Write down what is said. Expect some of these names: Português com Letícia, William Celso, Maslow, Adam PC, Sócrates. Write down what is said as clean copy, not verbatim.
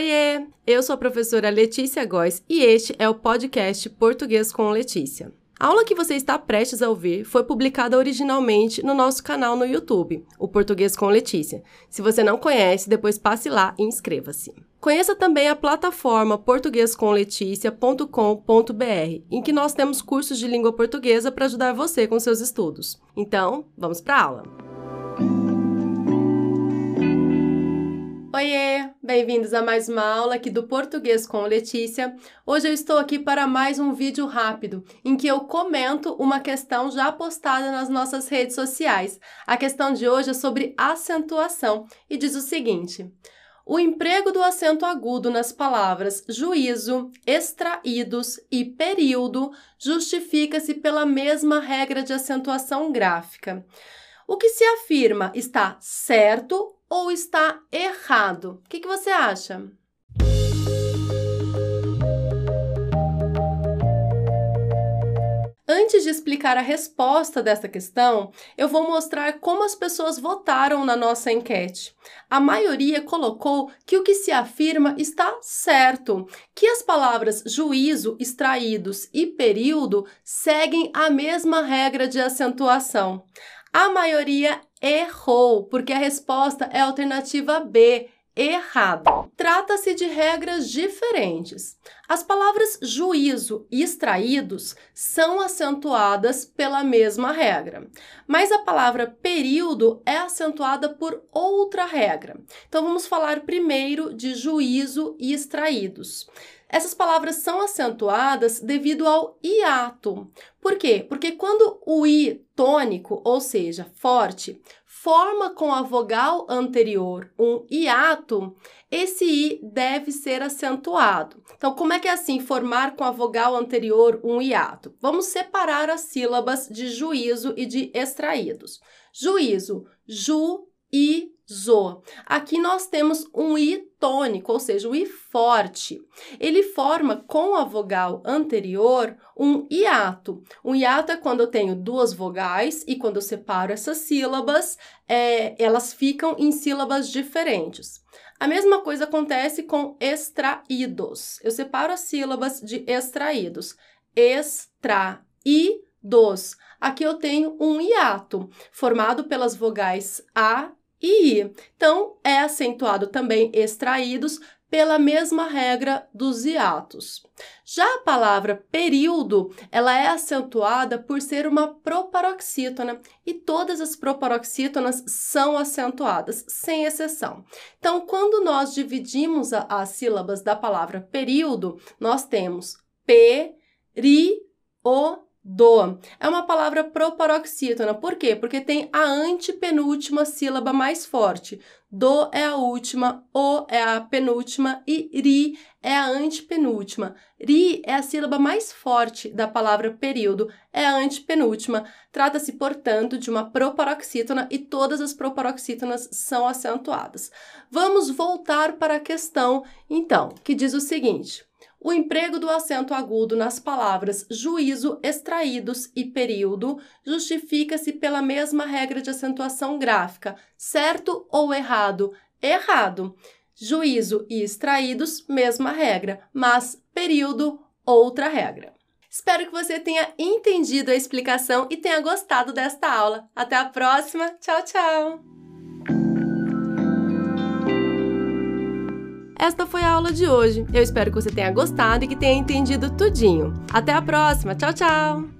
Oiê! Eu sou a professora Letícia Góes e este é o podcast Português com Letícia. A aula que você está prestes a ouvir foi publicada originalmente no nosso canal no YouTube, o Português com Letícia. Se você não conhece, depois passe lá e inscreva-se. Conheça também a plataforma portuguescomleticia.com.br, em que nós temos cursos de língua portuguesa para ajudar você com seus estudos. Então, vamos para a aula! Oiê! Bem-vindos a mais uma aula aqui do Português com Letícia. Hoje eu estou aqui para mais um vídeo rápido, em que eu comento uma questão já postada nas nossas redes sociais. A questão de hoje é sobre acentuação e diz o seguinte: o emprego do acento agudo nas palavras juízo, extraídos e período justifica-se pela mesma regra de acentuação gráfica. O que se afirma está certo ou está errado? O que você acha? Antes de explicar a resposta desta questão, eu vou mostrar como as pessoas votaram na nossa enquete. A maioria colocou que o que se afirma está certo, que as palavras juízo, extraídos e período seguem a mesma regra de acentuação. A maioria errou, porque a resposta é a alternativa B, errado. Trata-se de regras diferentes. As palavras juízo e extraídos são acentuadas pela mesma regra, mas a palavra período é acentuada por outra regra. Então, vamos falar primeiro de juízo e extraídos. Essas palavras são acentuadas devido ao hiato. Por quê? Porque quando o i tônico, ou seja, forte, forma com a vogal anterior um hiato, esse i deve ser acentuado. Então, como é que é assim, formar com a vogal anterior um hiato? Vamos separar as sílabas de juízo e de extraídos. Juízo, ju, i, zo. Aqui nós temos um i tônico, ou seja, um i forte. Ele forma com a vogal anterior um hiato. Um hiato é quando eu tenho duas vogais e quando eu separo essas sílabas, elas ficam em sílabas diferentes. A mesma coisa acontece com extraídos. Eu separo as sílabas de extraídos. Extraídos. Aqui eu tenho um hiato formado pelas vogais a e i. Então, é acentuado também extraídos pela mesma regra dos hiatos. Já a palavra período, ela é acentuada por ser uma proparoxítona e todas as proparoxítonas são acentuadas, sem exceção. Então, quando nós dividimos as sílabas da palavra período, nós temos período. É uma palavra proparoxítona. Por quê? Porque tem a antepenúltima sílaba mais forte. Do é a última, o é a penúltima e ri é a antepenúltima. Ri é a sílaba mais forte da palavra período, é a antepenúltima. Trata-se, portanto, de uma proparoxítona e todas as proparoxítonas são acentuadas. Vamos voltar para a questão, então, que diz o seguinte: o emprego do acento agudo nas palavras juízo, extraídos e período justifica-se pela mesma regra de acentuação gráfica. Certo ou errado? Errado. Juízo e extraídos, mesma regra, mas período, outra regra. Espero que você tenha entendido a explicação e tenha gostado desta aula. Até a próxima. Tchau, tchau! Esta foi a aula de hoje. Eu espero que você tenha gostado e que tenha entendido tudinho. Até a próxima. Tchau, tchau!